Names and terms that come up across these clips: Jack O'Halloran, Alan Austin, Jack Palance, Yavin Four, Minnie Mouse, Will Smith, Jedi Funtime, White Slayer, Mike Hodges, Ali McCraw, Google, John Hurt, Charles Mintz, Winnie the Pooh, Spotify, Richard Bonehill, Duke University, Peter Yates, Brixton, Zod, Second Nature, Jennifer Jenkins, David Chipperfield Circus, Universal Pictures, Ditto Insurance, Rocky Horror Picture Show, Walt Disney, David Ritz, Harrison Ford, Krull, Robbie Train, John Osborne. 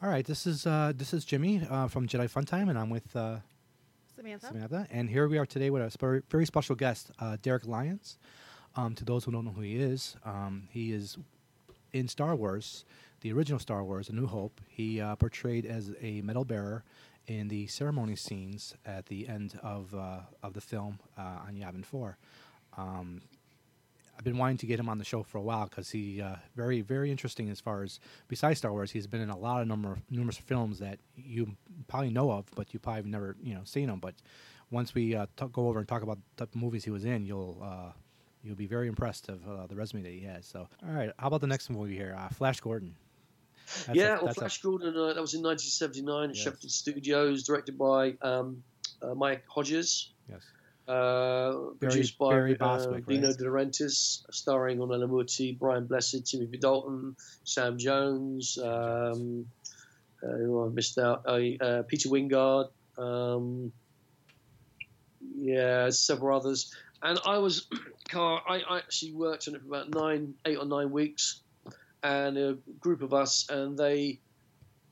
All right, this is Jimmy from Jedi Funtime, and I'm with Samantha. And here we are today with a very special guest, Derek Lyons. To those who don't know who he is in Star Wars, the original Star Wars, A New Hope. He portrayed as a metal bearer in the ceremony scenes at the end of the film on Yavin 4. I've been wanting to get him on the show for a while because he very, very interesting as far as besides Star Wars. He's been in a lot of numerous films that you probably know of, but you probably have never seen them. But once we go over and talk about the type of movies he was in, you'll be very impressed of the resume that he has. So, all right, how about the next movie here? Flash Gordon. Flash Gordon. That was in 1979 at Shepperton Studios, directed by Mike Hodges. Yes. Produced by Dino De Laurentiis, starring Ornella Muti, Brian Blessed, Timothy Dalton, Sam Jones, who I missed out, Peter Wingard, several others. And I was, I actually worked on it for about 8 or 9 weeks, and a group of us, and they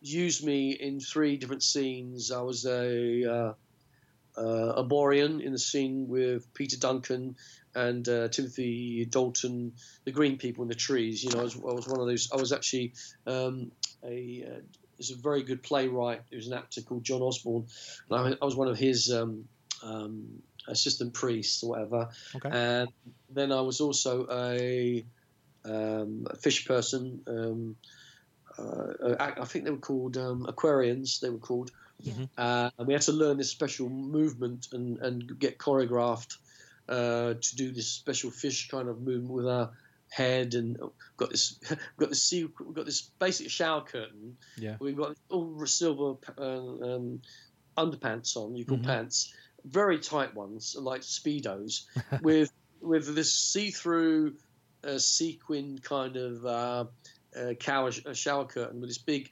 used me in 3 different scenes. I was a Borean in the scene with Peter Duncan and Timothy Dalton, the green people in the trees. I was one of those. I was actually a very good playwright. There was an actor called John Osborne, and I was one of his assistant priests or whatever. Okay. And then I was also a fish person. I think they were called Aquarians. They were called. Mm-hmm. And we had to learn this special movement and get choreographed to do this special fish kind of movement with our head, and we've got this basic shower curtain. Yeah, we've got all silver underpants on. You call mm-hmm. pants, very tight ones like Speedos, with this see-through sequin kind of shower curtain with this big.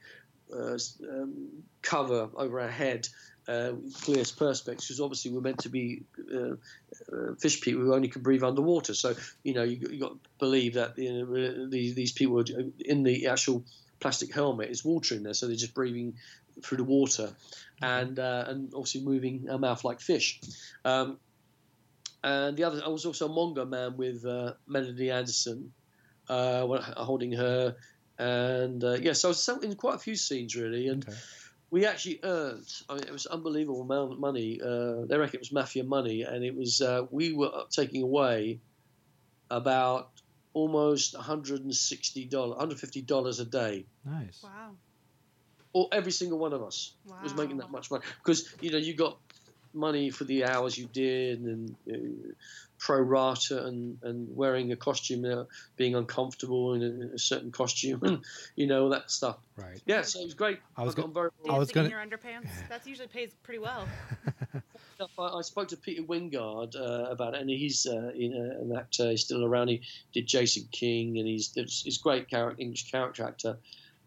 Cover over our head, clear as perspex, because obviously we're meant to be fish people who only can breathe underwater. So you got to believe that these people are in the actual plastic helmet is water in there, so they're just breathing through the water, and obviously moving our mouth like fish. And the other, I was also a manga man with Melody Anderson, holding her. And so I was in quite a few scenes really, and okay. We actually earned. I mean, it was unbelievable amount of money. They reckon it was mafia money, and it was. We were taking away about almost $150 a day. Nice. Wow. Or every single one of us was making that much money, because you got money for the hours you did, and pro rata, and wearing a costume, being uncomfortable in a certain costume, and all that stuff. Right. Yeah, so it was great. Dancing in your underpants. That usually pays pretty well. I spoke to Peter Wingard about it, and he's an actor. He's still around. He did Jason King, and he's great English character actor,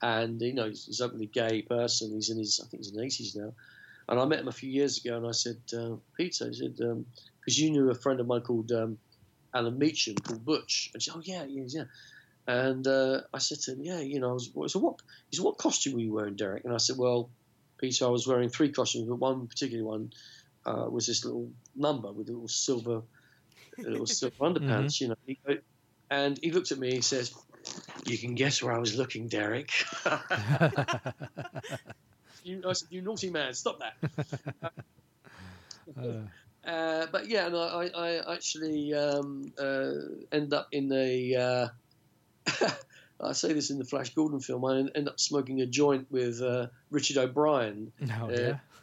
and he's an openly gay person. He's in his, I think he's in the 80s now. And I met him a few years ago, and I said, Peter, I said, because you knew a friend of mine called Alan Meacham, called Butch. And she said, oh, yeah. And I said to him, what costume were you wearing, Derek? And I said, well, Peter, I was wearing 3 costumes, but one particular one was this little number with little silver underpants, mm-hmm. And he looked at me and he says, you can guess where I was looking, Derek. I said, you naughty man, stop that. But yeah, and I actually end up in a. I say this in the Flash Gordon film. I end up smoking a joint with Richard O'Brien,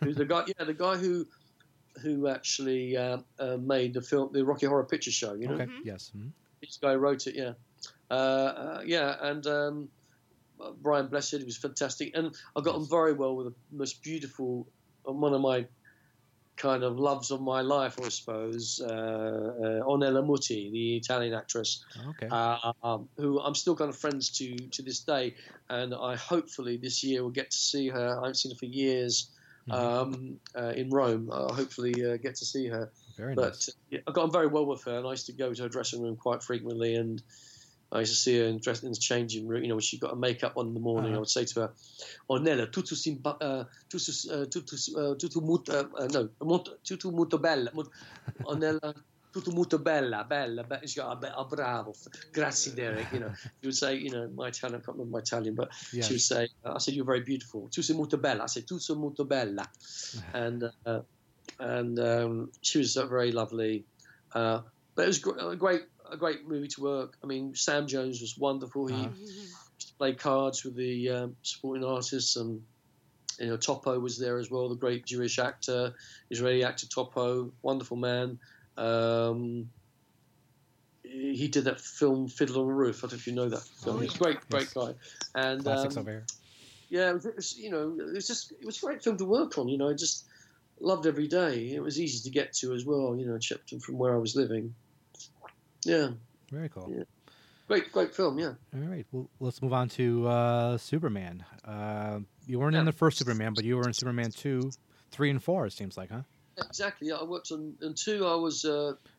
who's the guy who actually made the film, the Rocky Horror Picture Show. Okay. Mm-hmm. Yes. Mm-hmm. This guy wrote it. Yeah. And. Brian Blessed, it was fantastic, and I got on very well with the most beautiful, one of my kind of loves of my life, I suppose, Ornella Muti, the Italian actress, who I'm still kind of friends to this day, and I hopefully this year will get to see her. I haven't seen her for years, in Rome. I'll hopefully get to see her. Very nice. But I got on very well with her, and I used to go to her dressing room quite frequently, and I used to see her dressed in the changing room, you know, when she got her makeup on in the morning. I would say to her, Ornella, tutto molto bella, and she goes, oh, bravo, grazie, Derek, you know. She would say, you know, my Italian, I can't remember my Italian, but yes. She would say, I said, you're very beautiful. Tu sei molto bella. I said, tutto molto bella. And she was very lovely. But it was a great movie to work. I mean, Sam Jones was wonderful. He used to play cards with the supporting artists, and you know, Topol was there as well, the great Jewish actor, Israeli actor Topol, wonderful man. He did that film Fiddler on the Roof. I don't know if you know that film. He's a great guy. And classics over here. Yeah, it was a great film to work on. You know, I just loved every day. It was easy to get to as well. You know, Shepperton from where I was living. Yeah. Very cool. Yeah. Great film. Yeah. All right. Well, let's move on to Superman. You weren't in the first Superman, but you were in Superman 2, 3, and 4. It seems like, huh? Exactly. Yeah, I worked on 2. I was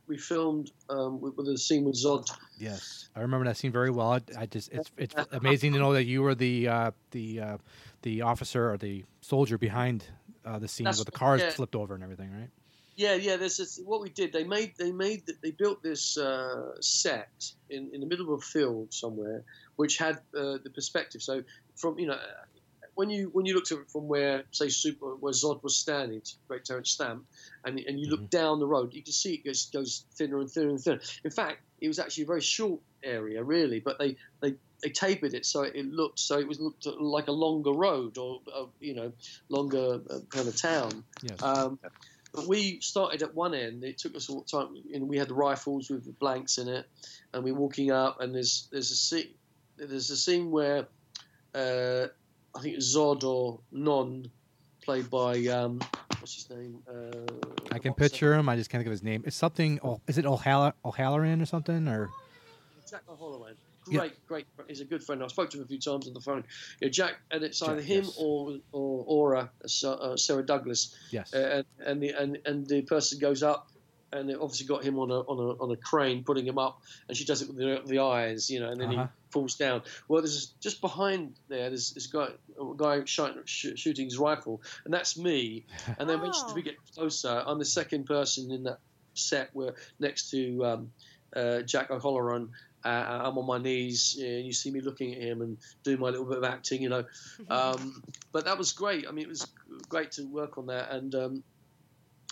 we filmed with the scene with Zod. Yes, I remember that scene very well. It's amazing to know that you were the officer or the soldier behind the scene with the cars flipped over and everything, right? Yeah. There's this, what we did. They built this set in the middle of a field somewhere, which had the perspective. So from when you looked at it from where Zod was standing, great Terrence Stamp, and you look down the road, you can see it goes thinner and thinner and thinner. In fact, it was actually a very short area, really, but they tapered it so it looked like a longer road or longer kind of town. Yes. But we started at one end. It took us all the time, and we had the rifles with the blanks in it, and we're walking up, and there's a scene where. I think Zod or Non, played by what's his name? I can picture him. I just can't think of his name. It's something. Is it O'Halloran or something? Or Jack O'Halloran. Great. He's a good friend. I spoke to him a few times on the phone. Yeah, Jack, and it's either him or Aura, Sarah Douglas. Yes. And the person goes up, and they obviously got him on a crane, putting him up, and she does it with the eyes, you know, and then he falls down. Well, there's just behind there, there's this guy shooting his rifle, and that's me. And then eventually, as we get closer, I'm the second person in that set. We're next to Jack O'Halloran. I'm on my knees, and you see me looking at him and doing my little bit of acting, you know. But that was great. I mean, it was great to work on that,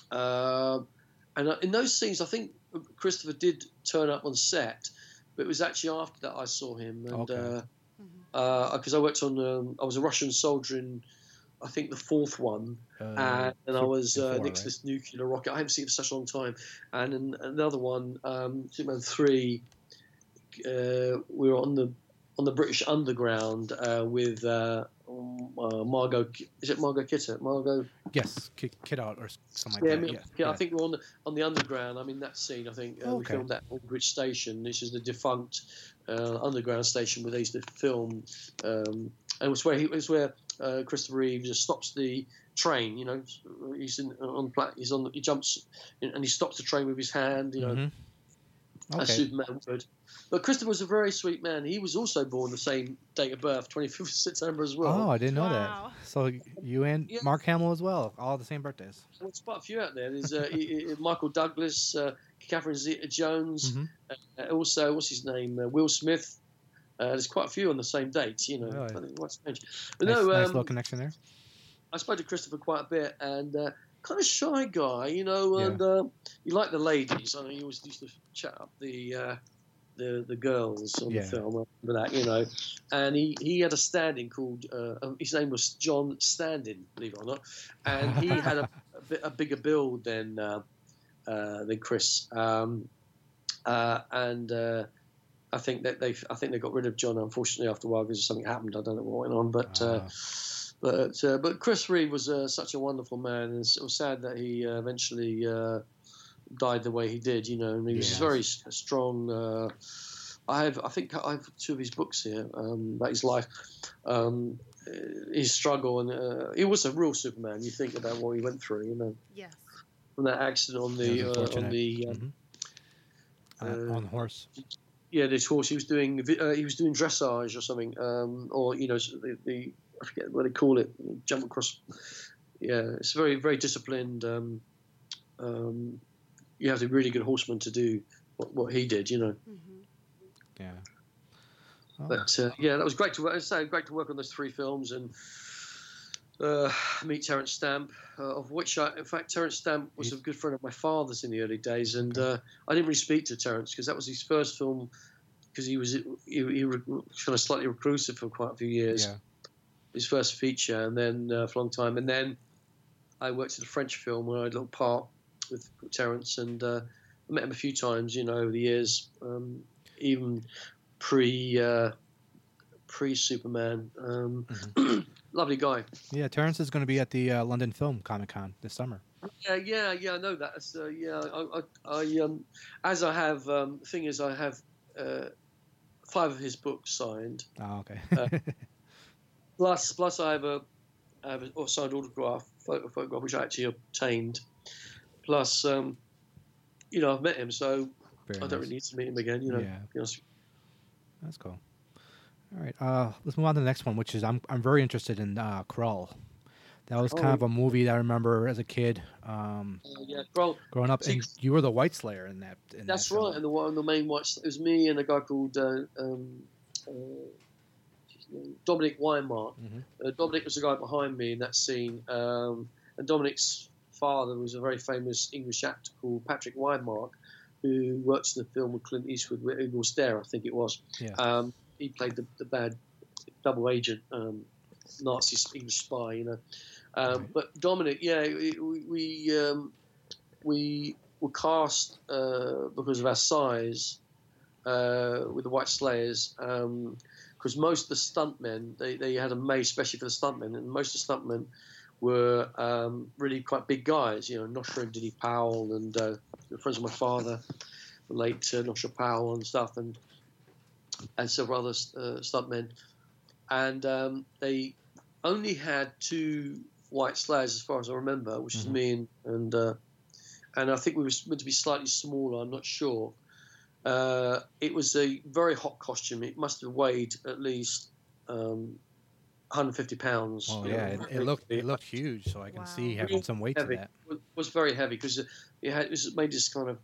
And in those scenes, I think Christopher did turn up on set, but it was actually after that I saw him. And because I worked on, I was a Russian soldier in, I think, the 4th one, and I was next to this nuclear rocket. I haven't seen it for such a long time. And in another one, Superman 3, we were on the British Underground with. Margot, is it Margot Kidder? Margot, yes, Kid Out or something like that. Yeah, I think we're on the underground. I mean, that scene. I think we filmed that at Aldwych Station. This is the defunct underground station where they used to film, and it's where Christopher Reeves just stops the train. You know, he jumps in, and he stops the train with his hand. You know, as Superman would. But Christopher was a very sweet man. He was also born the same date of birth, 25th of September as well. Oh, I didn't know that. So you and Mark Hamill as well, all the same birthdays. There's quite a few out there. There's Michael Douglas, Catherine Zeta-Jones, also, what's his name, Will Smith. There's quite a few on the same date, you know. Really? What's strange. But nice little connection there. I spoke to Christopher quite a bit, and... kind of shy guy, you know, and he liked the ladies. I mean, he always used to chat up the girls on the film, I remember that, you know. And he had a stand-in called, his name was John Stand-in, believe it or not, and he had a bigger build than Chris. I think that they got rid of John, unfortunately, after a while because something happened. I don't know what went on, but. But Chris Reeve was such a wonderful man, and it's so sad that he eventually died the way he did. You know, and he was very strong. I think I have two of his books here about his life, his struggle, and he was a real Superman. You think about what he went through, you know. Yes. From that accident on the horse. Yeah, this horse he was doing dressage or something, or the I forget what they call it, jump across. Yeah, it's very, very disciplined. You have to be a really good horseman to do what he did, Mm-hmm. Yeah. Oh. But that was great to work. Great to work on those three films and meet Terrence Stamp, of which Terrence Stamp was a good friend of my father's in the early days, and I didn't really speak to Terrence because that was his first film, because he was kind of slightly reclusive for quite a few years. Yeah. His first feature, and then for a long time, and then I worked at a French film where I had a little part with Terrence, and I met him a few times, over the years, even pre Superman. Lovely guy. Yeah, Terrence is going to be at the London Film Comic Con this summer. Yeah, I know that. So, the thing is, I have 5 of his books signed. Oh, okay. Plus, I have a signed autograph, photograph, which I actually obtained. Plus, I've met him, so I don't really need to meet him again. Yeah. That's cool. All right, let's move on to the next one, which is I'm very interested in Krull. That was kind of a movie that I remember as a kid. Krull. Growing up, and you were the White Slayer in that. That's right, and the main White Slayer. It was me and a guy called. Dominic Weimark. Mm-hmm. Dominic was the guy behind me in that scene, and Dominic's father was a very famous English actor called Patrick Weimark, who worked in the film with Clint Eastwood, Eagle's Dare, I think it was. Yeah. He played the bad double agent, Nazi English spy, Right. But Dominic, we were cast because of our size with the White Slayers. Because most of the stuntmen, they had a maze especially for the stuntmen, and most of the stuntmen were really quite big guys. Nosher Powell and friends of my father, the late Nosher Powell and stuff, and several other stuntmen. And they only had 2 White Slayers, as far as I remember, which is me and I think we were meant to be slightly smaller. I'm not sure. It was a very hot costume. It must have weighed at least 150 pounds. Oh yeah, it looked huge. So I can see having some weight to that. It was very heavy because it was made this kind of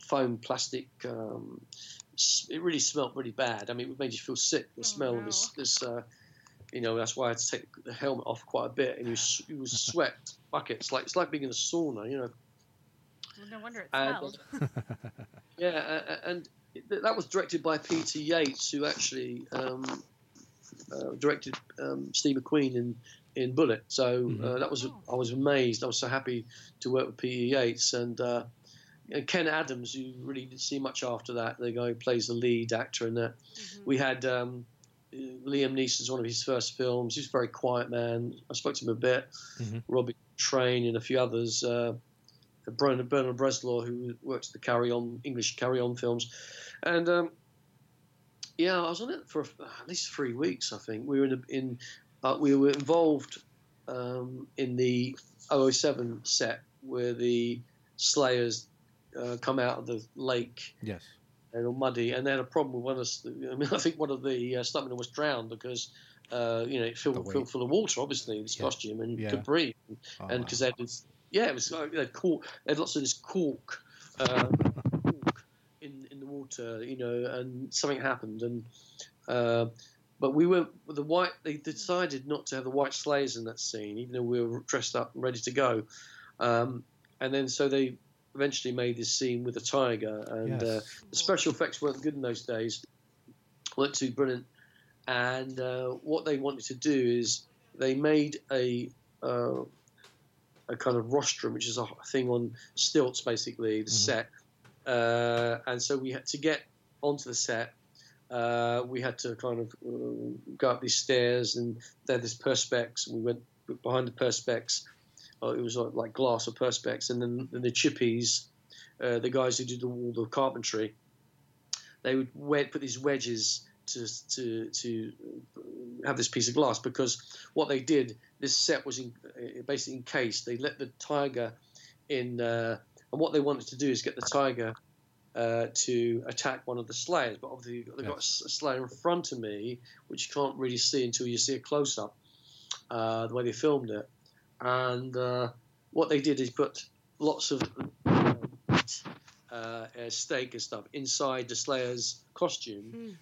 foam plastic. It really smelled really bad. I mean, it made you feel sick. The smell of this. That's why I had to take the helmet off quite a bit, and you was sweat buckets. Like it's like being in a sauna. No wonder it smelled. And that was directed by Peter Yates, who actually directed Steve McQueen in Bullet. So that was I was amazed. I was so happy to work with Peter Yates and Ken Adams, who really didn't see much after that. The guy who plays the lead actor in that. Mm-hmm. We had Liam Neeson's one of his first films. He was a very quiet man. I spoke to him a bit. Mm-hmm. Robbie Train and a few others. Bernard Breslau, who worked at the English Carry On films, and I was on it for at least 3 weeks. I think we were we were involved in the 007 set where the Slayers come out of the lake. Yes, and all muddy, and they had a problem with one of the. I mean, I think one of the stuntmen was drowned because. It filled full of water, obviously, this costume, and you could breathe, and because they had lots of this cork, in the water, and something happened, but we were They decided not to have the White Slayers in that scene, even though we were dressed up and ready to go, and then so they eventually made this scene with a tiger, and the special effects weren't good in those days, weren't too brilliant. And what they wanted to do is they made a kind of rostrum, which is a thing on stilts, basically, the set. And so we had to get onto the set. We had to kind of go up these stairs, and they had this perspex. And we went behind the perspex. It was like glass or perspex. And then the chippies, the guys who did all the carpentry, they would put these wedges to have this piece of glass, because what they did, this set was basically encased. They let the tiger in, and what they wanted to do is get the tiger to attack one of the Slayers. But obviously they've got a Slayer in front of me, which you can't really see until you see a close-up, the way they filmed it. And what they did is put lots of steak and stuff inside the Slayer's costume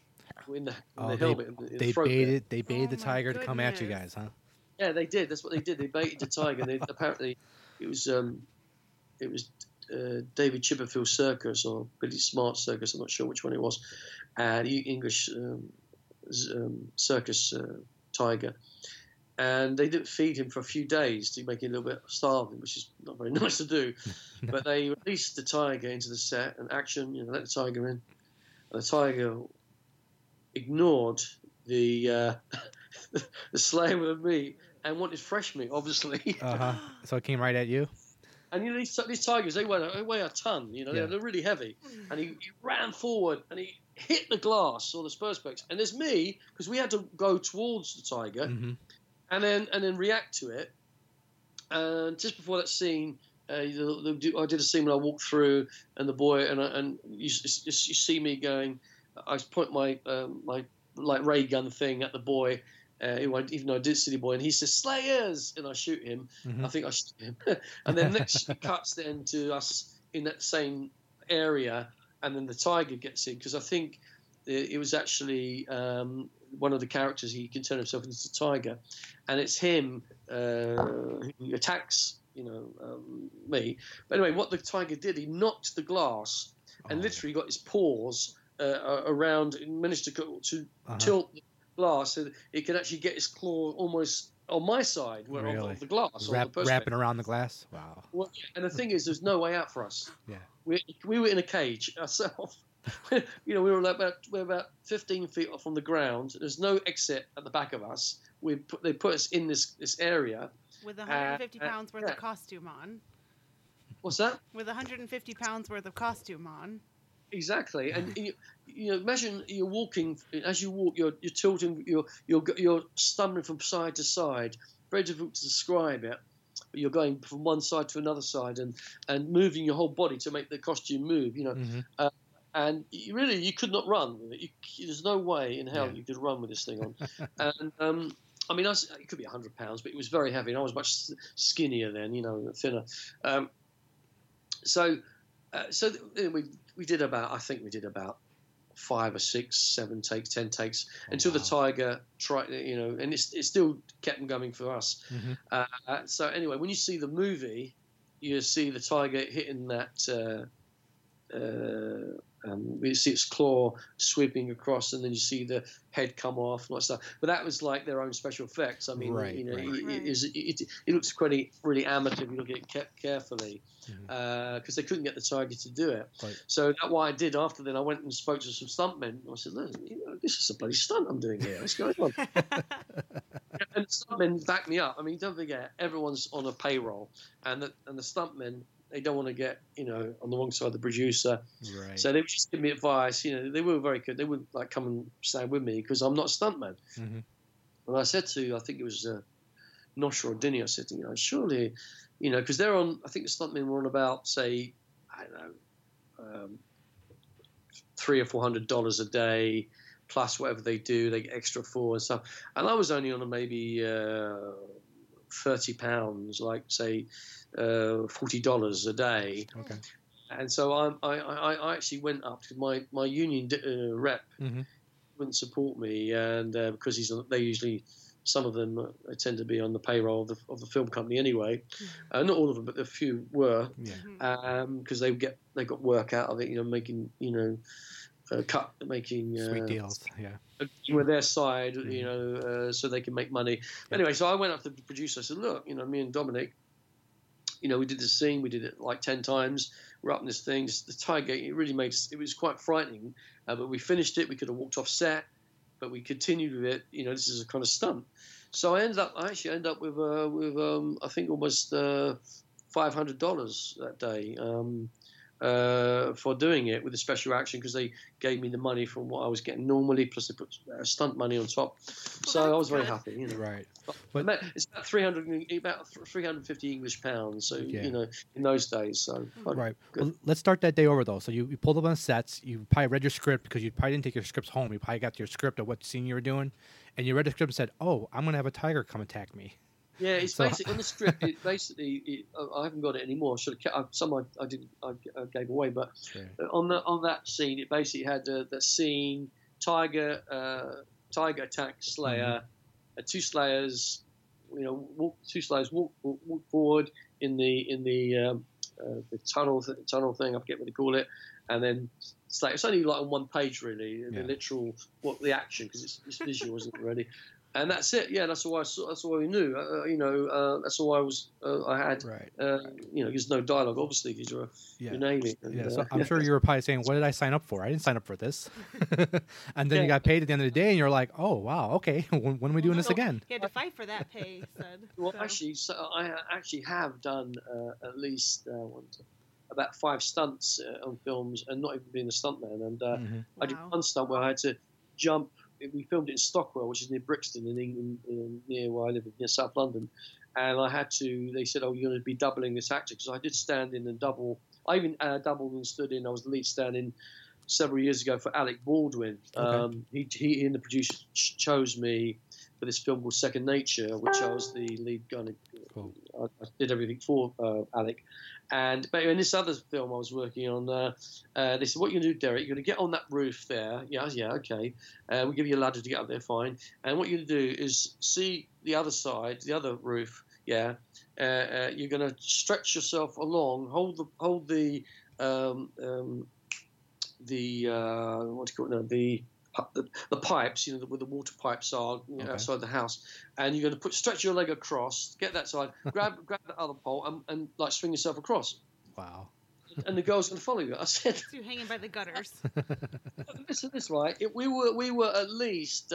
in the helmet. They baited the tiger to come at you guys, huh? Yeah, they did. That's what they did. They baited the tiger. They apparently it was David Chipperfield Circus or Billy Smart Circus. I'm not sure which one it was. And English circus tiger. And they didn't feed him for a few days to make him a little bit starving, which is not very nice to do. But they released the tiger into the set and action, let the tiger in. And the tiger ignored the Slayer with meat and wanted fresh meat, obviously. So it came right at you? And these tigers, they weigh a ton, they're really heavy. And he ran forward and he hit the glass or the perspex. And there's me, because we had to go towards the tiger. Mm-hmm. And then react to it. And just before that scene, I did a scene when I walked through, and the boy and you see me going. I point my like ray gun thing at the boy, even though I did see the boy, and he says Slayers, and I shoot him. Mm-hmm. I think I shoot him, and then next cuts then to us in that same area, and then the tiger gets in because I think it was actually. One of the characters, he can turn himself into a tiger, and it's him who attacks, me. But anyway, what the tiger did, he knocked the glass and literally got his paws around and managed to tilt the glass so that it could actually get his claw almost on my side, where really? On the glass, wrapping around the glass. Wow! Well, and the thing is, there's no way out for us. Yeah, we were in a cage ourselves. We were about 15 feet off from the ground. There's no exit at the back of us. They put us in this area with 150 pounds worth of costume on. What's that? With 150 pounds worth of costume on. Exactly, and imagine you're walking. As you walk, you're tilting. You're stumbling from side to side. Very difficult to describe it. You're going from one side to another side and moving your whole body to make the costume move. Mm-hmm. And really, you could not run with it. There's no way in hell you could run with this thing on. And it could be 100 pounds, but it was very heavy, and I was much skinnier then, thinner. So we did about 5 or 6, 7 takes, 10 takes until the tiger tried, and it still kept them going for us. Mm-hmm. So anyway, when you see the movie, you see the tiger hitting that. We see its claw sweeping across, and then you see the head come off and all that stuff. But that was like their own special effects. I mean, It looks pretty really amateur if you look at it carefully, because they couldn't get the tiger to do it. Right. So that's why I did. After then, I went and spoke to some stuntmen. And I said, "Look, this is a bloody stunt I'm doing here. What's going on?" And the stuntmen backed me up. I mean, don't forget, everyone's on a payroll, and the stuntmen. They don't want to get, on the wrong side of the producer. Right. So they would just give me advice. They were very good. They would come and stand with me because I'm not a stuntman. Mm-hmm. And I said I think it was Nosher or Dini, I said, surely, because they're on, I think the stuntmen were on about, say, I don't know, $300 or $400 a day, plus whatever they do, they get extra for and stuff. And I was only on maybe £30, like say $40 a day. Okay. And so I actually went up because my union rep wouldn't support me, and because some of them tend to be on the payroll of the film company anyway. Not all of them, but a few were, because they got work out of it, making sweet deals, with their side, so they can make money. But anyway, so I went up to the producer. I said, "Look, me and Dominic, we did this scene. We did it like 10 times. We're up in this thing. The tiger. It really made us. It was quite frightening. But we finished it. We could have walked off set, but we continued with it. This is a kind of stunt. So I ended up with I think almost $500 that day." for doing it with a special action, because they gave me the money from what I was getting normally, plus they put stunt money on top. So I was very happy, you know. Right. But it's about 350 English pounds, so, yeah, you know, in those days. So right. Well, let's start that day over, though. So you pulled up on sets. You probably read your script, because you probably didn't take your scripts home. You probably got your script of what scene you were doing, and you read the script and said, oh, I'm going to have a tiger come attack me. Yeah, it's basically on the script. It basically, I haven't got it anymore. Should have kept, I gave away, but on that scene, it basically had the scene tiger attack Slayer, mm-hmm. Two Slayers, you know, walk forward in the tunnel thing. I forget what they call it, and then Slayer. It's only like on one page really, the literal the action, because it's visual, isn't it really? And that's it. Yeah, that's all we knew. You know, that's all I was. I had. Right. You know, there's no dialogue, obviously, because you're a Navy. And, yeah. So I'm sure you were probably saying, "What did I sign up for? I didn't sign up for this." And then you got paid at the end of the day, and you're like, "Oh wow, okay. When are we doing this again?" You had to fight for that pay. I actually have done at least about 5 stunts on films, and not even being a stuntman. And mm-hmm. I did one stunt where I had to jump. We filmed it in Stockwell, which is near Brixton in England, near where I live, near South London. And I had to, they said, oh, you're going to be doubling this actor. Because I did stand in and double. I even doubled and stood in. I was the lead stand in several years ago for Alec Baldwin. Okay. He and the producer chose me for this film called Second Nature, which I was the lead guy. Cool. I did everything for Alec. But in this other film I was working on, they said, what are you going to do, Derek? You're going to get on that roof there. Yeah, okay. We'll give you a ladder to get up there, fine. And what you're going to do is see the other side, the other roof, you're going to stretch yourself along, hold the what do you call it now, the pipes, you know, where the water pipes are, you know, outside the house, and you're going to stretch your leg across, get that side, grab the other pole, and like swing yourself across. Wow! And the girl's going to follow you. I said, "You're hanging by the gutters." Listen, this right. We were at least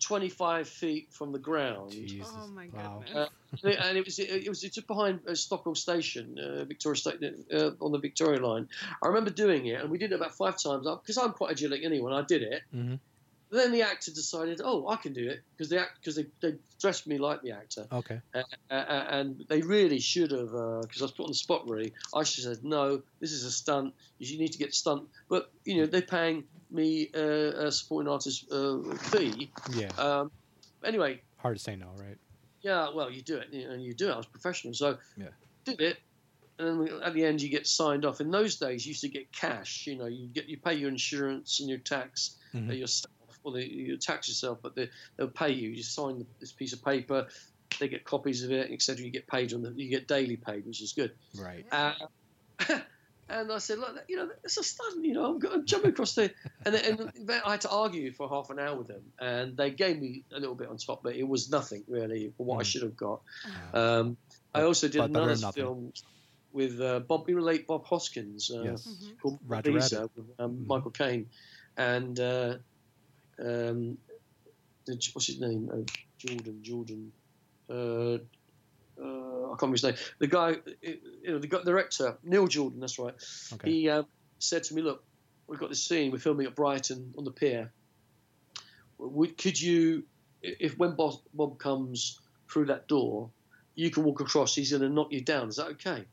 25 feet from the ground. Jesus. Oh my goodness! And it was just behind Stockwell Station, Victoria Station, on the Victoria Line. I remember doing it, and we did it about 5 times up, because I'm quite agiletic anyway. And I did it. Mm-hmm. Then the actor decided, oh, I can do it, because they dressed me like the actor. Okay. And they really should have, because I was put on the spot really. I should have said, no, this is a stunt. You need to get the stunt. But, you know, they're paying me a supporting artist fee. Yeah. Anyway. Hard to say no, right? Yeah, well, you do it. You do it. I was professional. So did it. And then at the end, you get signed off. In those days, you used to get cash. You know, you pay your insurance and your tax, mm-hmm. Your stuff. Well, you tax yourself, but they'll pay you. You sign this piece of paper, they get copies of it, etc. You get paid you get daily paid, which is good. Right. And I said, look, you know, it's a stunt. You know, I'm jumping across there, and I had to argue for half an hour with them, and they gave me a little bit on top, but it was nothing really for what I should have got. I also did another film with Bob Hoskins, yes. Mm-hmm. called Lisa, with mm-hmm. Michael Caine, and. What's his name? Oh, Jordan. I can't remember his name. The guy, you know, the director, Neil Jordan. That's right. Okay. He said to me, "Look, we've got this scene. We're filming at Brighton on the pier. Could you, if when Bob comes through that door, you can walk across. He's going to knock you down. Is that okay?"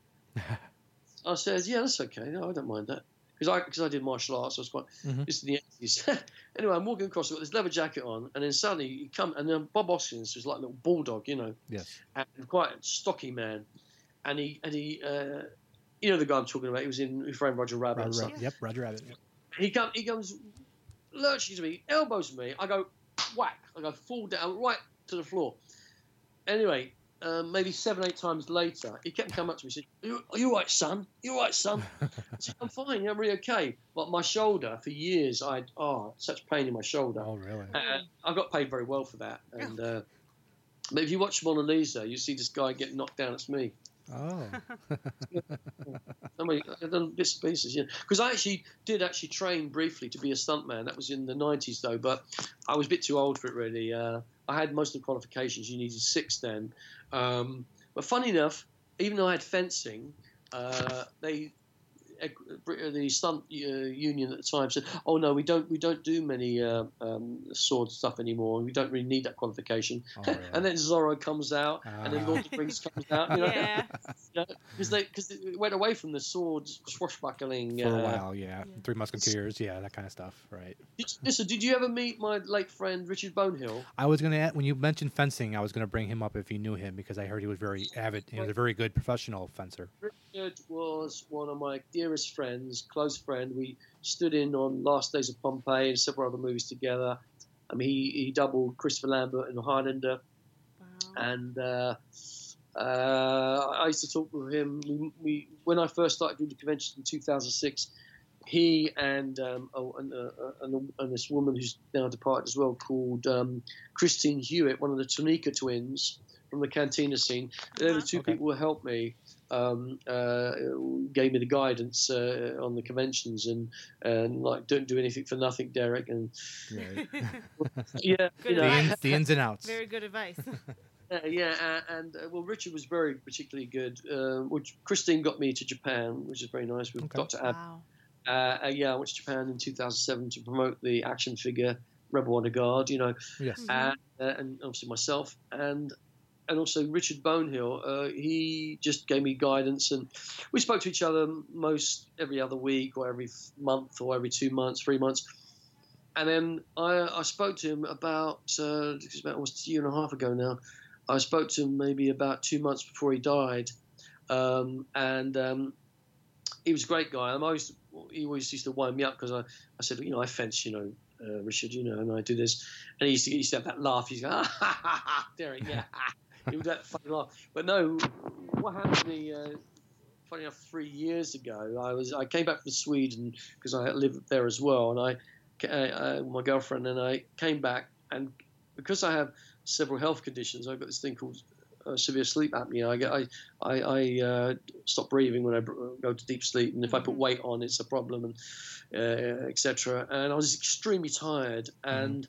I said, "Yeah, that's okay. No, I don't mind that." Because I did martial arts, I was quite just in the 80s. Anyway, I'm walking across, I've got this leather jacket on, and then suddenly you come, and then Bob Hoskins was like a little bulldog, you know, and quite a stocky man, and he you know the guy I'm talking about, he was in Who Framed Roger Rabbit. And stuff. Yep, Roger Rabbit. Yep. He comes lurching to me, elbows me. I go whack, I go fall down right to the floor. Anyway. Maybe 7, 8 times later, he kept coming up to me and said, are you all right, son? You all right, son? I said, I'm fine. I'm really okay. But my shoulder, for years, I had such pain in my shoulder. Oh, really? And I got paid very well for that. And but if you watch Mona Lisa, you see this guy get knocked down. It's me. Oh. I mean, I've done bits and pieces, yeah. Because I did train briefly to be a stuntman. That was in the 90s, though, but I was a bit too old for it, really. I had most of the qualifications. You needed 6 then. But funny enough, even though I had fencing, they the stunt union at the time said, "Oh no, we don't do many sword stuff anymore. We don't really need that qualification." Oh, yeah. And then Zorro comes out, and then Lord of the Rings comes out. You know, because it went away from the sword swashbuckling for a while. Yeah, Three Musketeers, that kind of stuff, right? Did you ever meet my late friend Richard Bonehill? I was going to add, when you mentioned fencing, I was going to bring him up if you knew him, because I heard he was very avid. He was a very good professional fencer. Richard was one of my dearest friends, close friend. We stood in on Last Days of Pompeii and several other movies together. I mean, he doubled Christopher Lambert in Highlander. Wow. And I used to talk with him. We when I first started doing the convention in 2006, he and this woman who's now departed as well, called Christine Hewitt, one of the Tonika twins from the Cantina scene. They're the two people who helped me. Gave me the guidance on the conventions and like, don't do anything for nothing, Derek. And the ins and outs. Very good advice. Richard was very particularly good. Which Christine got me to Japan, which is very nice. We got to I went to Japan in 2007 to promote the action figure Rebel Underguard. You know, and obviously myself and. And also Richard Bonehill, he just gave me guidance, and we spoke to each other most every other week or every month or every 2 months, 3 months. And then I spoke to him about almost a year and a half ago now. I spoke to him maybe about 2 months before he died, he was a great guy. He always used to wind me up because I said, I fence, Richard, and I do this. And he used to have that laugh. He's like, ah, ha, ha, ha, Derek, yeah. It was that funny laugh. But no, what happened funny enough, 3 years ago, I came back from Sweden because I lived there as well, and my girlfriend and I came back, and because I have several health conditions, I've got this thing called severe sleep apnea. I stop breathing when I go to deep sleep, and if I put weight on, it's a problem, and etc. And I was extremely tired, and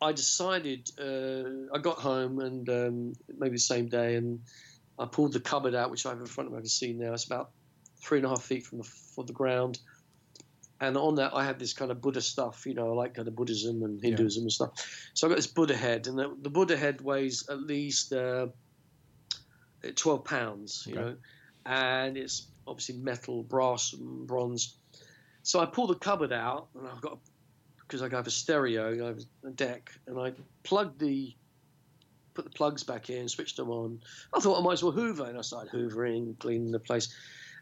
I decided, I got home and maybe the same day, and I pulled the cupboard out, which I have in front of me. I can see now. It's about 3.5 feet from the ground. And on that, I had this kind of Buddha stuff, like kind of Buddhism and Hinduism and stuff. So I got this Buddha head, and the Buddha head weighs at least 12 pounds, and it's obviously metal, brass, and bronze. So I pulled the cupboard out, and I've got because I have a stereo, I have a deck, and I put the plugs back in, switched them on. I thought I might as well hoover, and I started hoovering, cleaning the place.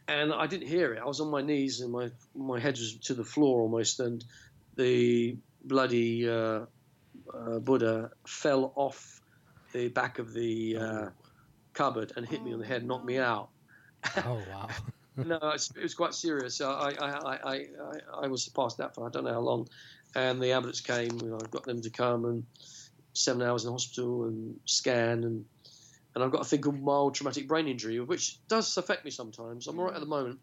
And I didn't hear it. I was on my knees, and my head was to the floor almost, and the bloody Buddha fell off the back of the cupboard and hit me on the head, knocked me out. Oh, wow. No, it was quite serious. I was past that for I don't know how long, and the ambulance came. I got them to come, and 7 hours in the hospital and scan, and I've got a thing called mild traumatic brain injury, which does affect me sometimes. I'm all right at the moment,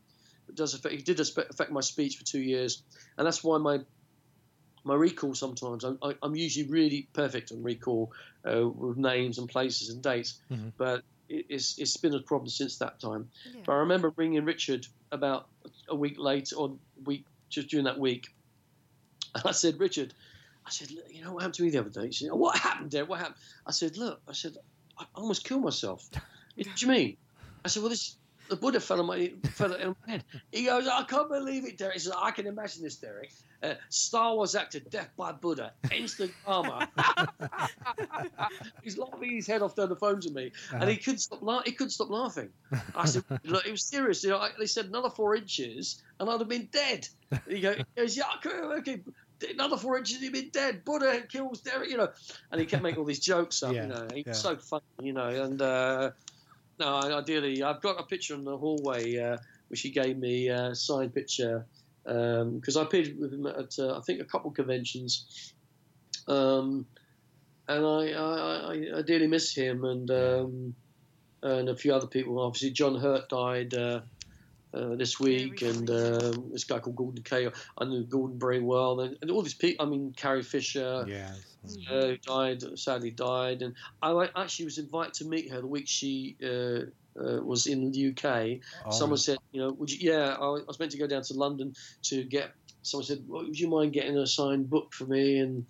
but it did affect my speech for 2 years, and that's why my recall sometimes. I'm usually really perfect on recall with names and places and dates, but. It's been a problem since that time. Yeah. But I remember bringing Richard about a week later, just during that week. And I said, Richard, what happened to me the other day? He said, what happened, Dad? What happened? I said, look, I almost killed myself. What do you mean? I said, well, the Buddha fell on my head. He goes, I can't believe it, Derek. He says, I can imagine this, Derek. Star Wars actor, death by Buddha, instant karma. He's laughing his head off down the phone to me, and he couldn't stop. He couldn't stop laughing. I said, look, it was serious. They said another 4 inches, and I'd have been dead. He goes, yeah, okay. Another 4 inches, he'd been dead. Buddha kills Derek, And he kept making all these jokes up, He was so funny, And no, ideally, I've got a picture in the hallway which he gave me, a signed picture. Because I appeared with him at I think a couple conventions, and I dearly miss him and a few other people. Obviously, John Hurt died this week, and this guy called Gordon Kay. I knew Gordon very well, and all these people. I mean, Carrie Fisher, who sadly died, and I actually was invited to meet her the week she was in the UK. Oh. Someone said, you know, would you? Yeah, I was meant to go down to London to get. Someone said, well, would you mind getting a signed book for me? And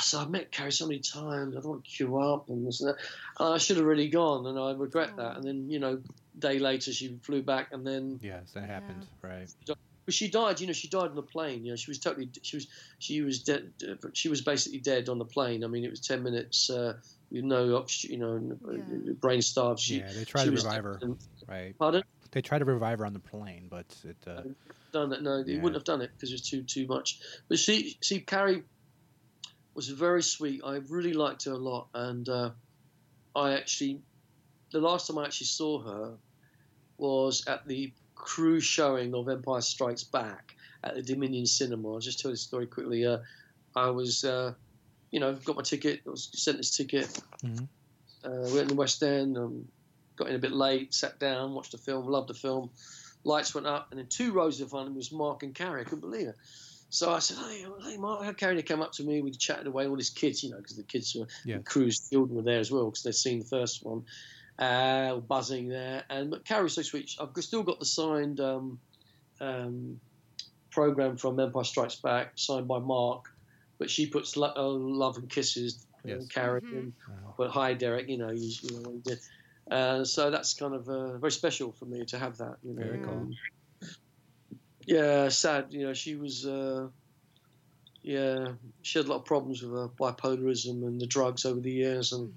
so I've met Carrie so many times. I don't want to queue up and this and that. And I should have really gone, and I regret that. And then, you know, day later she flew back, and then that happened, right? But she died. You know, she died on the plane. You know, she was totally. She was dead. She was basically dead on the plane. I mean, it was 10 minutes. With no oxygen. You know, brain starved. They tried to revive her. Right. Pardon? They tried to revive her on the plane, but it. Done that? No, they wouldn't have done it because it was too much. But she Carrie was very sweet. I really liked her a lot, and I actually, the last time I actually saw her was at the crew showing of Empire Strikes Back at the Dominion Cinema. I'll just tell you the story quickly. I was, got my ticket. I was sent this ticket. Mm-hmm. We went in the West End. Got in a bit late. Sat down. Watched the film. Loved the film. Lights went up, and then two rows in front of me was Mark and Carrie. I couldn't believe it. So I said, hey Mark, Carrie, they came up to me. We chatted away. All his kids, you know, because the kids were, the crew's children were there as well, because they'd seen the first one. Buzzing there, but Carrie's so sweet. I've still got the signed program from Empire Strikes Back, signed by Mark, but she puts love and kisses on Carrie. Mm-hmm. But hi, Derek, you know what you did. So that's kind of very special for me to have that. You know, very cool. Yeah, sad. You know, she was. She had a lot of problems with her bipolarism and the drugs over the years, and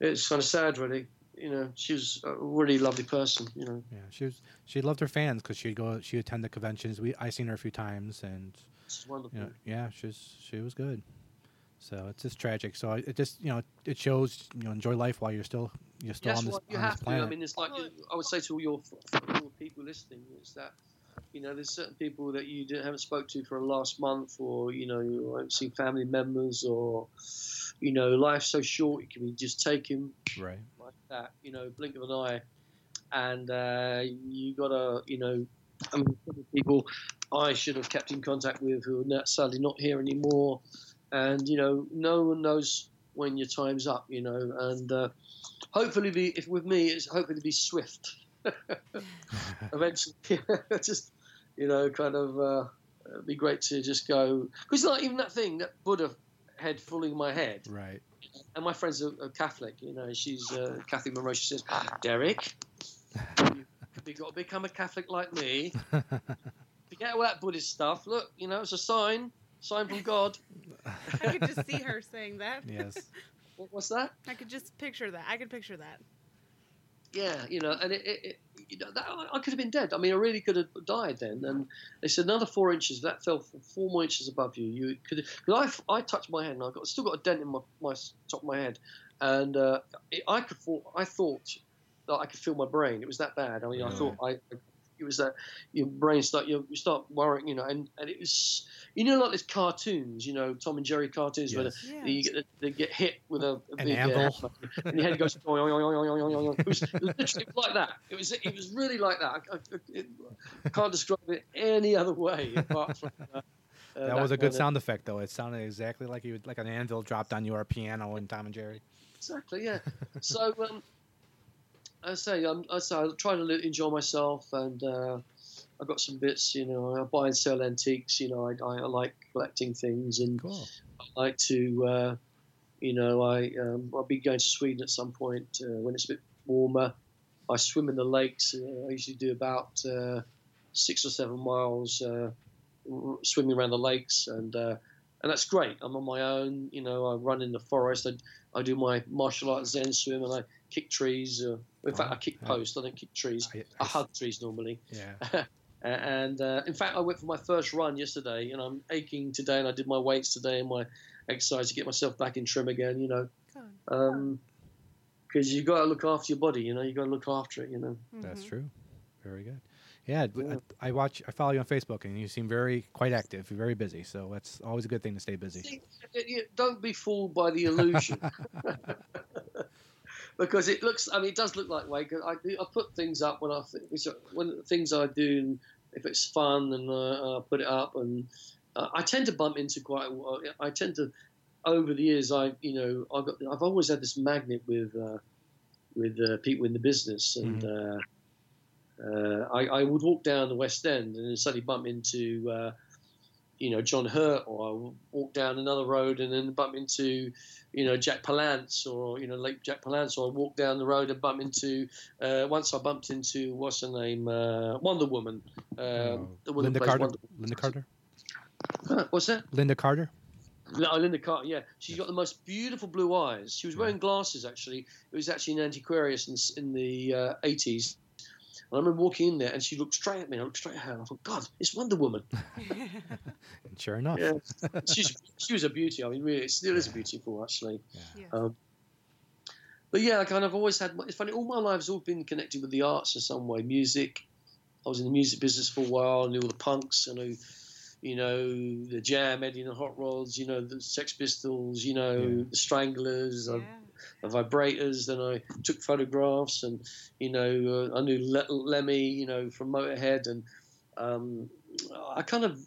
it's kind of sad, really. You know, she was a really lovely person. You know, she loved her fans because she'd attend the conventions. I seen her a few times, and it's wonderful. You know, she was good. So it's just tragic. So it just it shows enjoy life while you're still on this planet. That's what you have to. I mean, it's like I would say to all your people listening is that. You know, there's certain people that you haven't spoke to for the last month, or you haven't seen family members, or life's so short it can be just taken right like that. You know, blink of an eye, and you gotta, I mean, people I should have kept in contact with who are sadly not here anymore, and no one knows when your time's up. And hopefully, be swift. Eventually, just it'd be great to just go, because like even that thing, that Buddha head falling in my head, right? And my friend's a Catholic, she's Catholic Monroe. She says, Derek, you've got to become a Catholic like me, forget all that Buddhist stuff. Look, it's a sign from God. I could just see her saying that. Yes, what's that? I could just picture that. Yeah, and I could have been dead. I mean, I really could have died then. And they said another 4 inches. That fell 4 more inches above you. You could, because I touched my head, and still got a dent in my top of my head, and I thought that I could feel my brain. It was that bad. I mean, I thought it was that your brain you start worrying, and it was like these cartoons, Tom and Jerry cartoons where they get hit with a big anvil, and your head goes it was literally like that. It was really like that. I can't describe it any other way apart from that. That was a good sound effect, though. It sounded exactly like like an anvil dropped on you or a piano in Tom and Jerry. Exactly, yeah. So. I try to enjoy myself, and I got some bits. I buy and sell antiques. I like collecting things, and cool. I like to, I'll be going to Sweden at some point when it's a bit warmer. I swim in the lakes. I usually do about 6 or 7 miles swimming around the lakes, and that's great. I'm on my own. I run in the forest. I do my martial arts Zen swim, and I kick trees. In fact, I kick posts. I don't kick trees. I hug trees normally. Yeah. And in fact, I went for my first run yesterday, and I'm aching today. And I did my weights today and my exercise to get myself back in trim again. Because you got to look after your body. You got to look after it. Mm-hmm. That's true. Very good. Yeah, yeah. I follow you on Facebook, and you seem quite active, very busy. So that's always a good thing to stay busy. See, don't be fooled by the illusion. because it looks, I mean, it does look like Wake. I put things up when I think, one of the things I do, and if it's fun, and I put it up, and I tend to bump into quite. I tend to, over the years, I've always had this magnet with people in the business, and I would walk down the West End and then suddenly bump into. John Hurt, or I walk down another road and then bump into, Jack Palance, or, late Jack Palance, or I walk down the road and bump into, once I bumped into, what's her name, Wonder Woman. The woman Linda Carter? Linda Carter? What's that? Linda Carter? No, Linda Carter, yeah. She's got the most beautiful blue eyes. She was wearing glasses, actually. It was actually an antiquarius in the 80s. And I remember walking in there, and she looked straight at me. I looked straight at her, and I thought, God, it's Wonder Woman. And sure enough. Yeah. She was a beauty. I mean, really, it still is beautiful, actually. Yeah. But, yeah, I kind of always had – it's funny, all my life has all been connected with the arts in some way, music. I was in the music business for a while. I knew all the punks. I knew, the Jam, Eddie and the Hot Rods, the Sex Pistols, the Stranglers. Yeah. The Vibrators, then I took photographs, and I knew Lemmy, from Motorhead, and I kind of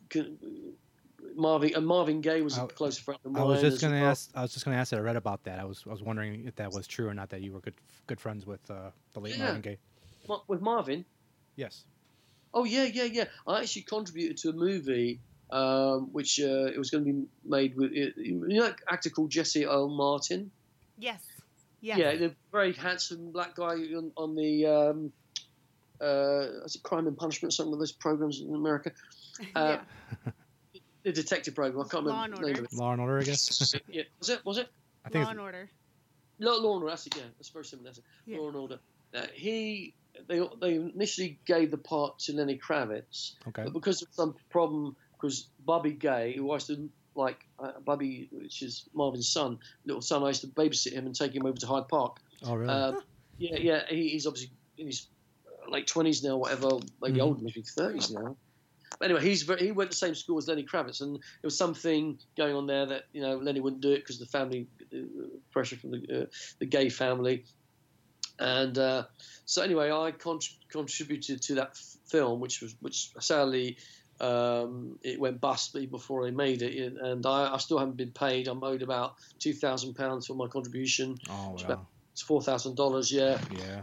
Marvin Gaye was a close friend of mine. I was just going to ask that. I read about that. I was wondering if that was true or not, that you were good friends with the late Marvin Gaye. With Marvin? Yes. Oh yeah. I actually contributed to a movie. Which it was going to be made with an actor called Jesse Earl Martin. Yes. Yeah. Yeah, the very handsome black guy on the Crime and Punishment, some of those programs in America. The detective program. I can't remember the name of it. Law and Order, I guess. Yeah. Was it? I think Law and Order. No, Law and Order. That's it. Yeah, that's very similar. That's it. Yeah. Law and Order. They initially gave the part to Lenny Kravitz. Okay. But because of some problem, because Bobby Gay, who I used to Bubby, which is Marvin's little son, I used to babysit him and take him over to Hyde Park. Oh, really? Yeah. He's obviously in his late 20s now, whatever, maybe older, maybe 30s now. But anyway, he went to the same school as Lenny Kravitz, and there was something going on there that, Lenny wouldn't do it because of the family pressure from the Gay family. And so anyway, I contributed to that film, which sadly... it went bust before I made it, and I still haven't been paid. I'm owed about £2,000 for my contribution. Oh, wow. It's $4,000. Yeah.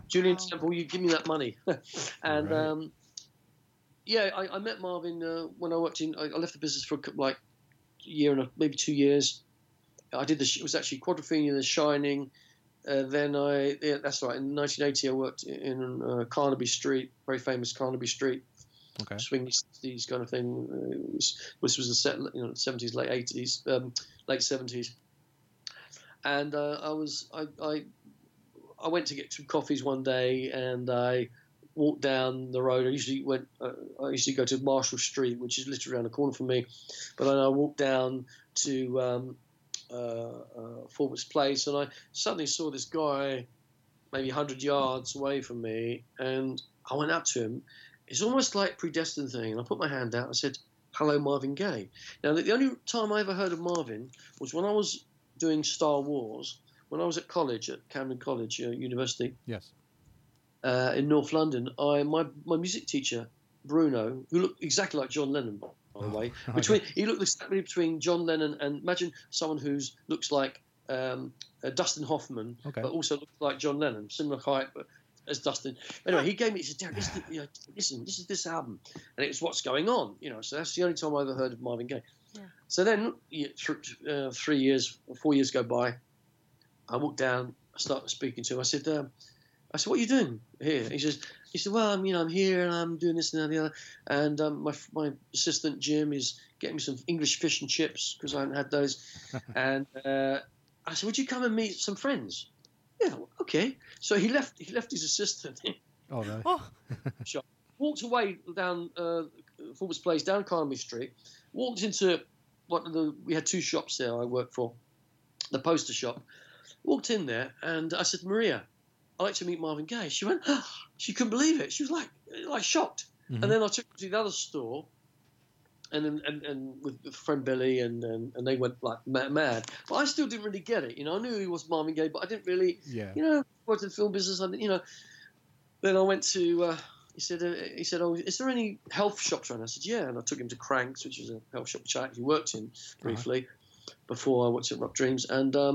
Julian Temple, you give me that money. And right. I met Marvin when I worked in. I left the business for a year and maybe 2 years. I did it was actually Quadrophenia, The Shining. That's right. In 1980, I worked in Carnaby Street, very famous Carnaby Street. Okay. Swingy 60s kind of thing. This was the set, 70s, late 80s, late 70s. And I went to get some coffees one day, and I walked down the road. I usually go to Marshall Street, which is literally around the corner from me. But then I walked down to Forward's Place, and I suddenly saw this guy, maybe 100 yards away from me, and I went up to him. It's almost like predestined thing. And I put my hand out and said, hello, Marvin Gaye. Now, the only time I ever heard of Marvin was when I was doing Star Wars, when I was at college, at Camden College University. Yes. In North London. My music teacher, Bruno, who looked exactly like John Lennon, by the way. He looked exactly between John Lennon and imagine someone who looks like Dustin Hoffman, but also looks like John Lennon, similar height, but... as Dustin. Anyway, he gave me, he said, Derek, listen, this is this album. And it's What's Going On, so that's the only time I ever heard of Marvin Gaye. Yeah. So then 4 years go by. I walk down, I start speaking to him. I said, what are you doing here? And he said, well, I'm here and I'm doing this and the other. And my assistant, Jim, is getting me some English fish and chips because I haven't had those. And I said, would you come and meet some friends? Yeah, okay. So he left his assistant. Oh, no. Sure. Walked away down Forbes Place, down Carnaby Street, walked into we had two shops there I worked for, the poster shop. Walked in there, and I said, Maria, I'd like to meet Marvin Gaye. She went, oh, she couldn't believe it. She was like shocked. Mm-hmm. And then I took her to the other store, and with friend Billy, and they went mad. But I still didn't really get it. I knew he was Marvin Gaye, but I didn't really, worked in the film business. And, you know, then I went to. He said, "Oh, is there any health shops around?" I said, "Yeah," and I took him to Cranks, which is a health shop which I actually worked in briefly before I worked at Rock Dreams, and I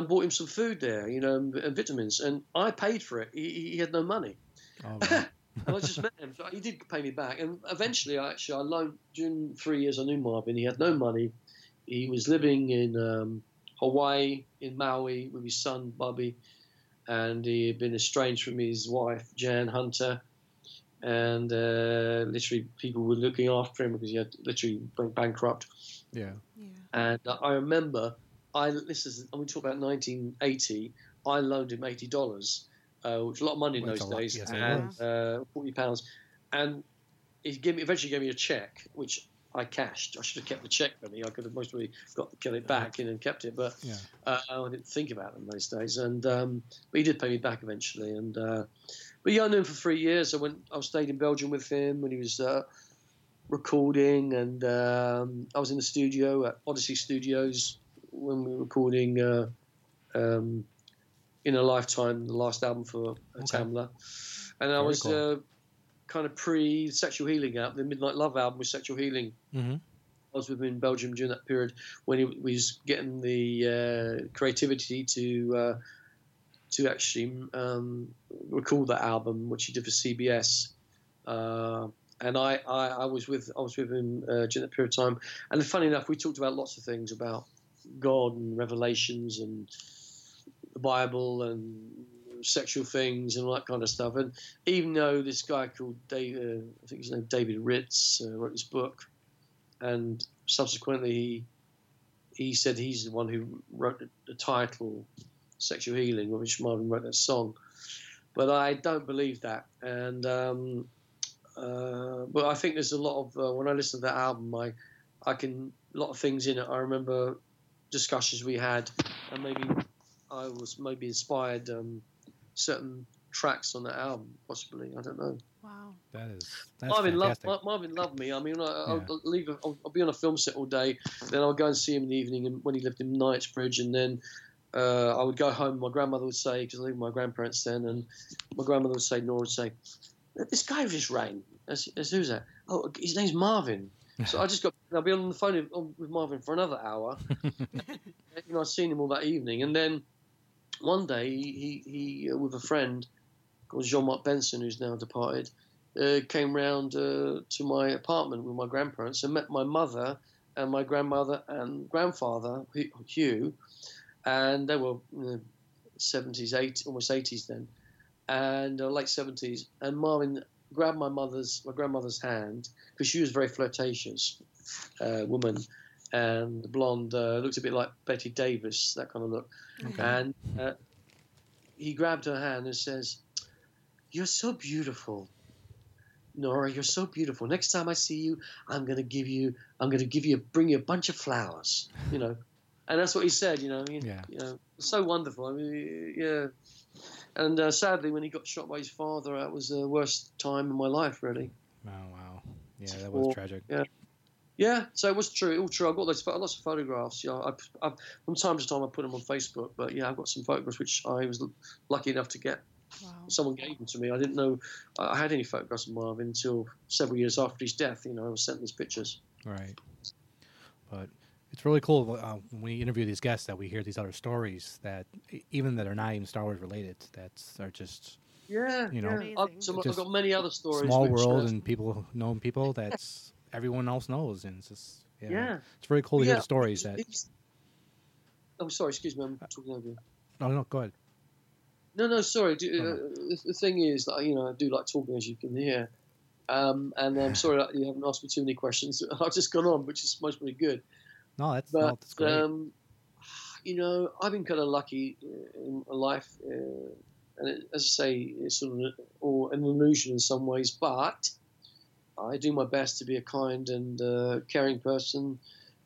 bought him some food there, you know, and vitamins, and I paid for it. He had no money. Oh, right. And I just met him. So he did pay me back, and eventually, I loaned. During 3 years, I knew Marvin. He had no money. He was living in Hawaii, in Maui, with his son Bubby, and he had been estranged from his wife Jan Hunter. And literally, people were looking after him because he had literally went bankrupt. Yeah. And I remember, I'm going to talk about 1980. I loaned him $80. Which was a lot of money in those days, yes, and £40, and he eventually gave me a cheque, which I cashed. I should have kept the cheque money. I could have most probably got it back and kept it, but I didn't think about them those days. And but he did pay me back eventually. And but yeah, I knew him for 3 years. I stayed in Belgium with him when he was recording, and I was in the studio at Odyssey Studios when we were recording. In a Lifetime, the last album for Tamla, and I was kind of pre-Sexual Healing out. The Midnight Love album was Sexual Healing. Mm-hmm. I was with him in Belgium during that period when he was getting the creativity to actually record that album, which he did for CBS. And I was with him during that period of time. And funny enough, we talked about lots of things about God and revelations and Bible and sexual things and all that kind of stuff. And even though this guy called David Ritz wrote this book, and subsequently he said he's the one who wrote the title Sexual Healing, which Marvin wrote that song, but I don't believe that. And but I think there's a lot of when I listen to that album, a lot of things in it. I remember discussions we had, and I was maybe inspired certain tracks on that album, possibly. I don't know. Wow, that's Marvin loved me. I mean, I'll be on a film set all day, then I'll go and see him in the evening. And when he lived in Knightsbridge, and then I would go home. My grandmother would say, because I lived with my grandparents then, and my grandmother would say, Nora would say, "This guy just rang." Who's that? "Oh, his name's Marvin." So I'll be on the phone with Marvin for another hour. You know, I'd seen him all that evening, and then. One day, he with a friend called Jean-Marc Benson, who's now departed, came round to my apartment with my grandparents and met my mother and my grandmother and grandfather, Hugh, and they were in the 70s, almost 80s then, and late 70s. And Marvin grabbed my grandmother's hand, because she was a very flirtatious woman, and the blonde looked a bit like Betty Davis, that kind of look. Okay. And he grabbed her hand and says, "You're so beautiful, Nora. You're so beautiful. Next time I see you, bring you a bunch of flowers." You know, and that's what he said. You know, so wonderful. I mean, yeah. And sadly, when he got shot by his father, that was the worst time in my life, really. Oh, wow. Yeah, that was tragic. Yeah. Yeah, so it was true. All true. I've got lots of photographs. Yeah, I from time to time I put them on Facebook. But yeah, I've got some photographs which I was lucky enough to get. Wow. Someone gave them to me. I didn't know I had any photographs of Marvin until several years after his death. You know, I was sent these pictures. Right. But it's really cool when we interview these guests that we hear these other stories that are not even Star Wars related. Are just. Yeah. You know, I've got many other stories. Small world and people. That's. Everyone else knows, and it's just it's very cool to hear the stories that. I'm sorry, excuse me, I'm talking over you. No, go ahead. No, sorry. The thing is that I do like talking, as you can hear, and I'm sorry that you haven't asked me too many questions. I've just gone on, which is mostly good. No, that's great. I've been kind of lucky in life, and as I say, it's sort of an illusion in some ways, but. I do my best to be a kind and caring person.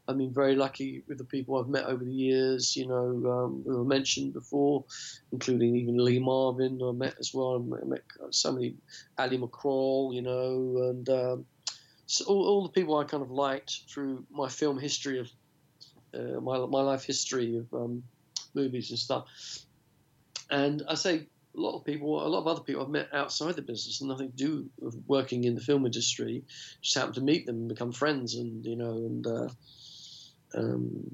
I mean, very lucky with the people I've met over the years, who I mentioned before, including even Lee Marvin I met as well. I met somebody, Ali McCraw, and so all the people I kind of liked through my film history of my life history of movies and stuff. And I say a lot of other people I've met outside the business and nothing to do with working in the film industry, just happen to meet them and become friends. And, you know, the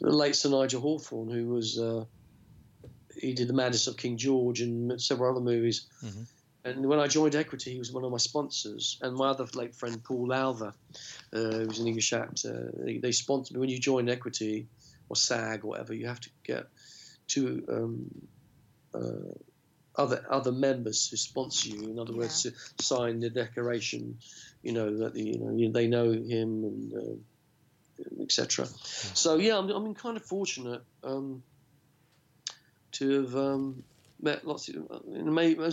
late Sir Nigel Hawthorne, who was, he did The Madness of King George and several other movies. Mm-hmm. And when I joined Equity, he was one of my sponsors. And my other late friend, Paul Lowther, who was an English actor, they sponsored me. When you join Equity or SAG or whatever, you have to get two other members who sponsor you. In other words, to sign the declaration, you know, that they know him and etc. So yeah, I'm kind of fortunate to have. Met lots of,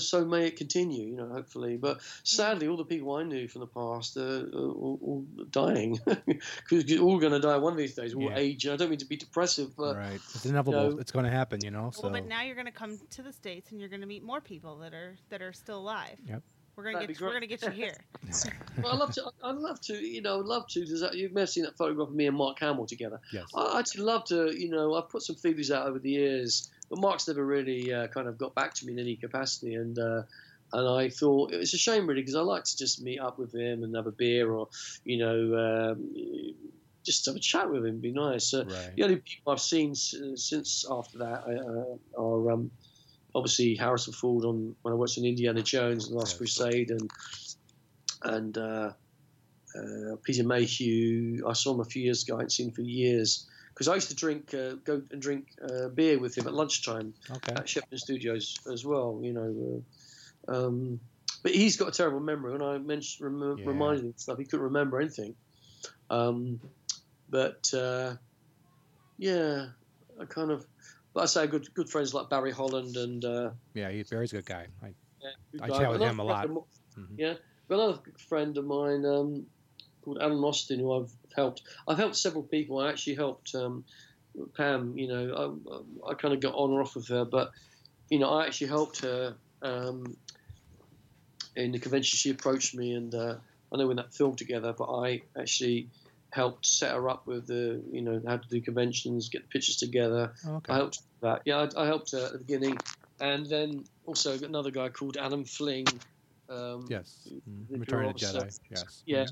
so may it continue, you know, hopefully. But sadly, all the people I knew from the past are all dying, because you're all going to die one of these days. We'll age. I don't mean to be depressive, but right, it's inevitable. You know, it's going to happen, you know. So. Well, but now you're going to come to the States, and you're going to meet more people that are still alive. Yep. We're gonna get you here. Well, I'd love to. You may have seen that photograph of me and Mark Hamill together. Yes. I'd love to. You know, I've put some feelers out over the years, but Mark's never really kind of got back to me in any capacity. And I thought it's a shame, really, because I like to just meet up with him and have a beer, or just have a chat with him. Be nice. Right. The only people I've seen since after that are. Obviously, Harrison Ford when I watched in Indiana Jones and Last Crusade, and Peter Mayhew. I saw him a few years ago. I hadn't seen him for years because I used to go and drink beer with him at lunchtime at Shepperton Studios as well. You know, but he's got a terrible memory. When I reminded him of stuff, he couldn't remember anything. I kind of. But I say good friends like Barry Holland and... Barry's a good guy. I chat with him a lot. Mm-hmm. Yeah. But another friend of mine called Alan Austin, who I've helped. I've helped several people. I actually helped Pam, you know. I kind of got on or off with her, but, you know, I actually helped her in the convention. She approached me, and I know we're in that film together, but I actually... helped set her up with the, you know, how to do conventions, get the pictures together. Okay. I helped with that. Yeah, I helped her at the beginning. And then also another guy called Adam Fling. Yes. Return of the Jedi. Yes. Yeah.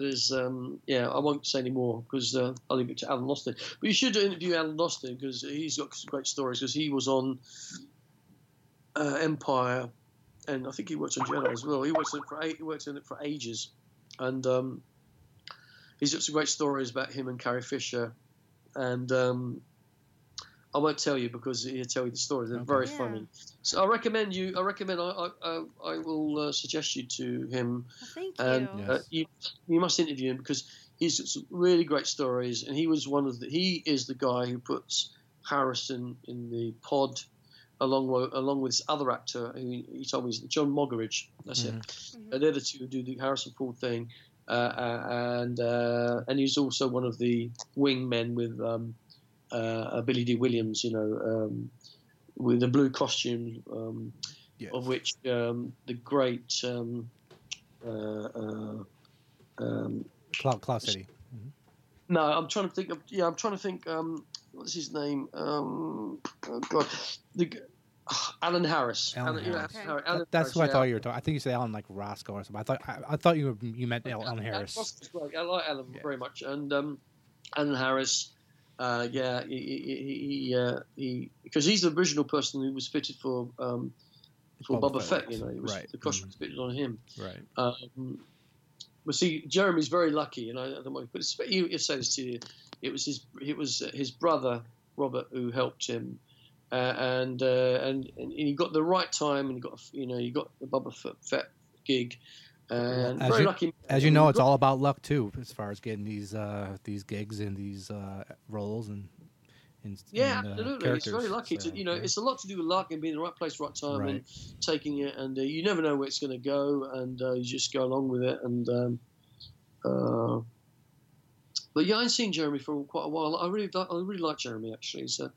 There's, I won't say any more because I'll leave it to Alan Austin. But you should interview Alan Austin because he's got some great stories, because he was on Empire, and I think he worked on Jedi as well. He worked on it for ages. And, he's got some great stories about him and Carrie Fisher, and I won't tell you because he'll tell you the stories. They're very funny. So I recommend you. I will suggest you to him. Well, thank you. And you must interview him because he's got some really great stories, and he was He is the guy who puts Harrison in the pod, along with this other actor who he told me is John Moggeridge. That's it. Mm-hmm. They're the two who do the Harrison Ford thing. And he's also one of the wingmen with Billy D. Williams, you know, with the blue costume, of which the great Klaus Eddy. Mm-hmm. No, I'm trying to think. I'm trying to think. What's his name? Alan Harris. That's who I thought you were talking. I think you said Alan like Roscoe or something. I thought you meant Alan Harris. I like Alan very much, and Alan Harris. Because he's the original person who was fitted for Boba Fett. You know, the costume was fitted on him. Right. Well, see, Jeremy's very lucky, and I don't want to put it. Say this to you. It was his brother Robert who helped him. And he got the right time, and you got the Boba Fett gig. And very lucky. As you know, it's all about luck too, as far as getting these gigs and these roles and absolutely. It's very lucky. So, it's a lot to do with luck and being in the right place, right time, and taking it. And you never know where it's going to go, and you just go along with it. And but yeah, I've seen Jeremy for quite a while. I really like Jeremy actually. So.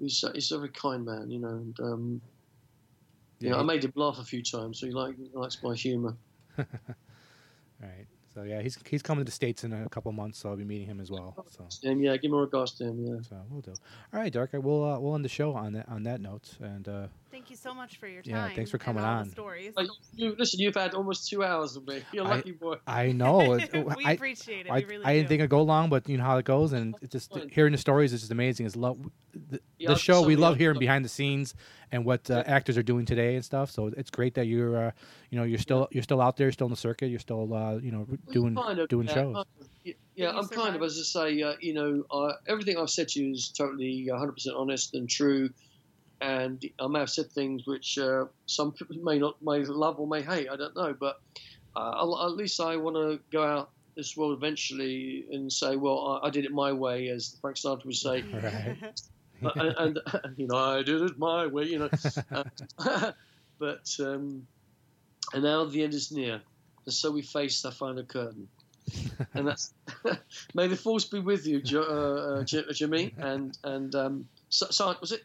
He's a very kind man, you know. And, I made him laugh a few times, so he likes my humour. Right. So yeah, he's coming to the States in a couple of months, so I'll be meeting him as well. So yeah, give him a regards to him. Yeah. So we'll do. All right, Derek, we'll end the show on that note. And thank you so much for your time. Yeah, thanks for coming on. Stories. Like, you've had almost 2 hours with me. You're a lucky boy. I know. We appreciate it. I didn't think it'd go long, but you know how it goes, and it's just hearing the stories is just amazing. It's the show we love hearing behind the scenes and what actors are doing today and stuff. So it's great that you're still out there, you're still in the circuit, you're still doing shows. As I say, everything I've said to you is totally 100% honest and true. And I may have said things which some people may love or may hate. I don't know, but at least I want to go out this world eventually and say, well, I did it my way, as Frank Sinatra would say. Right. and I did it my way, and now the end is near, and so we face our final curtain. And that's may the force be with you, Jimmy, and was it?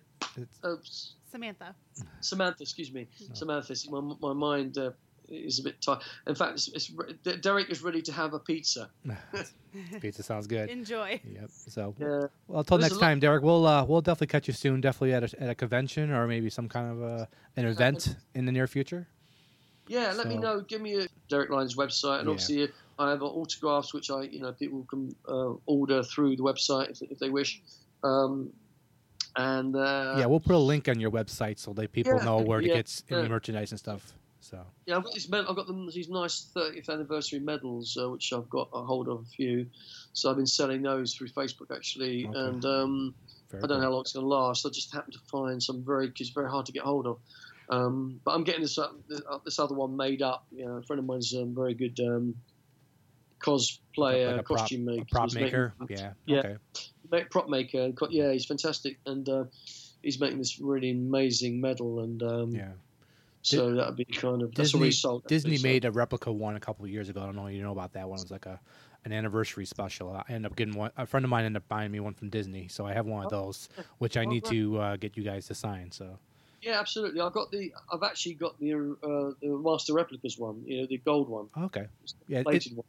Samantha, excuse me. No. Samantha, my mind is a bit tired. In fact, Derek is ready to have a pizza. Pizza sounds good. Enjoy. Yep. So, well, until next time, Derek, we'll definitely catch you soon, definitely at a convention or maybe some kind of an event in the near future. Yeah, let me know. Give me a Derek Lyons website, and obviously I have autographs, which people can order through the website if they wish. And we'll put a link on your website so that people know where to get any merchandise and stuff. So I've got these nice 30th anniversary medals, which I've got a hold of a few. So I've been selling those through Facebook actually, and I don't know how long it's going to last. I just happened to find some it's very hard to get hold of. But I'm getting this other one made up. You know, a friend of mine's a very good cosplayer, costume maker. Prop maker, prop maker. Yeah, he's fantastic, and he's making this really amazing medal. And so that would be kind of that's already sold. Disney made a replica one a couple of years ago. I don't know if you know about that one. It was like an anniversary special. I ended up getting one. A friend of mine ended up buying me one from Disney, so I have one of those, which I need to get you guys to sign. So. Yeah, absolutely. I've actually got the Master Replicas one, the gold one. Okay. Yeah,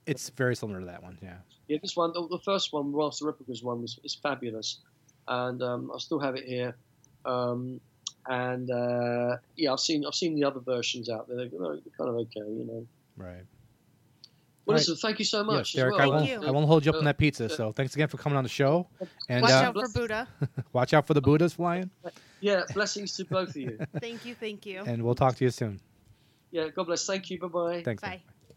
it's very similar to that one. Yeah. Yeah, this one, the first one, Master Replicas one, is fabulous, and I still have it here. I've seen the other versions out there. They're kind of okay, Right. Well, listen, thank you so much. Yes, Derek, I won't hold you up on that pizza, so thanks again for coming on the show. And watch out for Buddha. Watch out for the Buddhas flying. Yeah, blessings to both of you. Thank you. And we'll talk to you soon. Yeah, God bless. Thank you. Bye-bye. Thanks. Bye.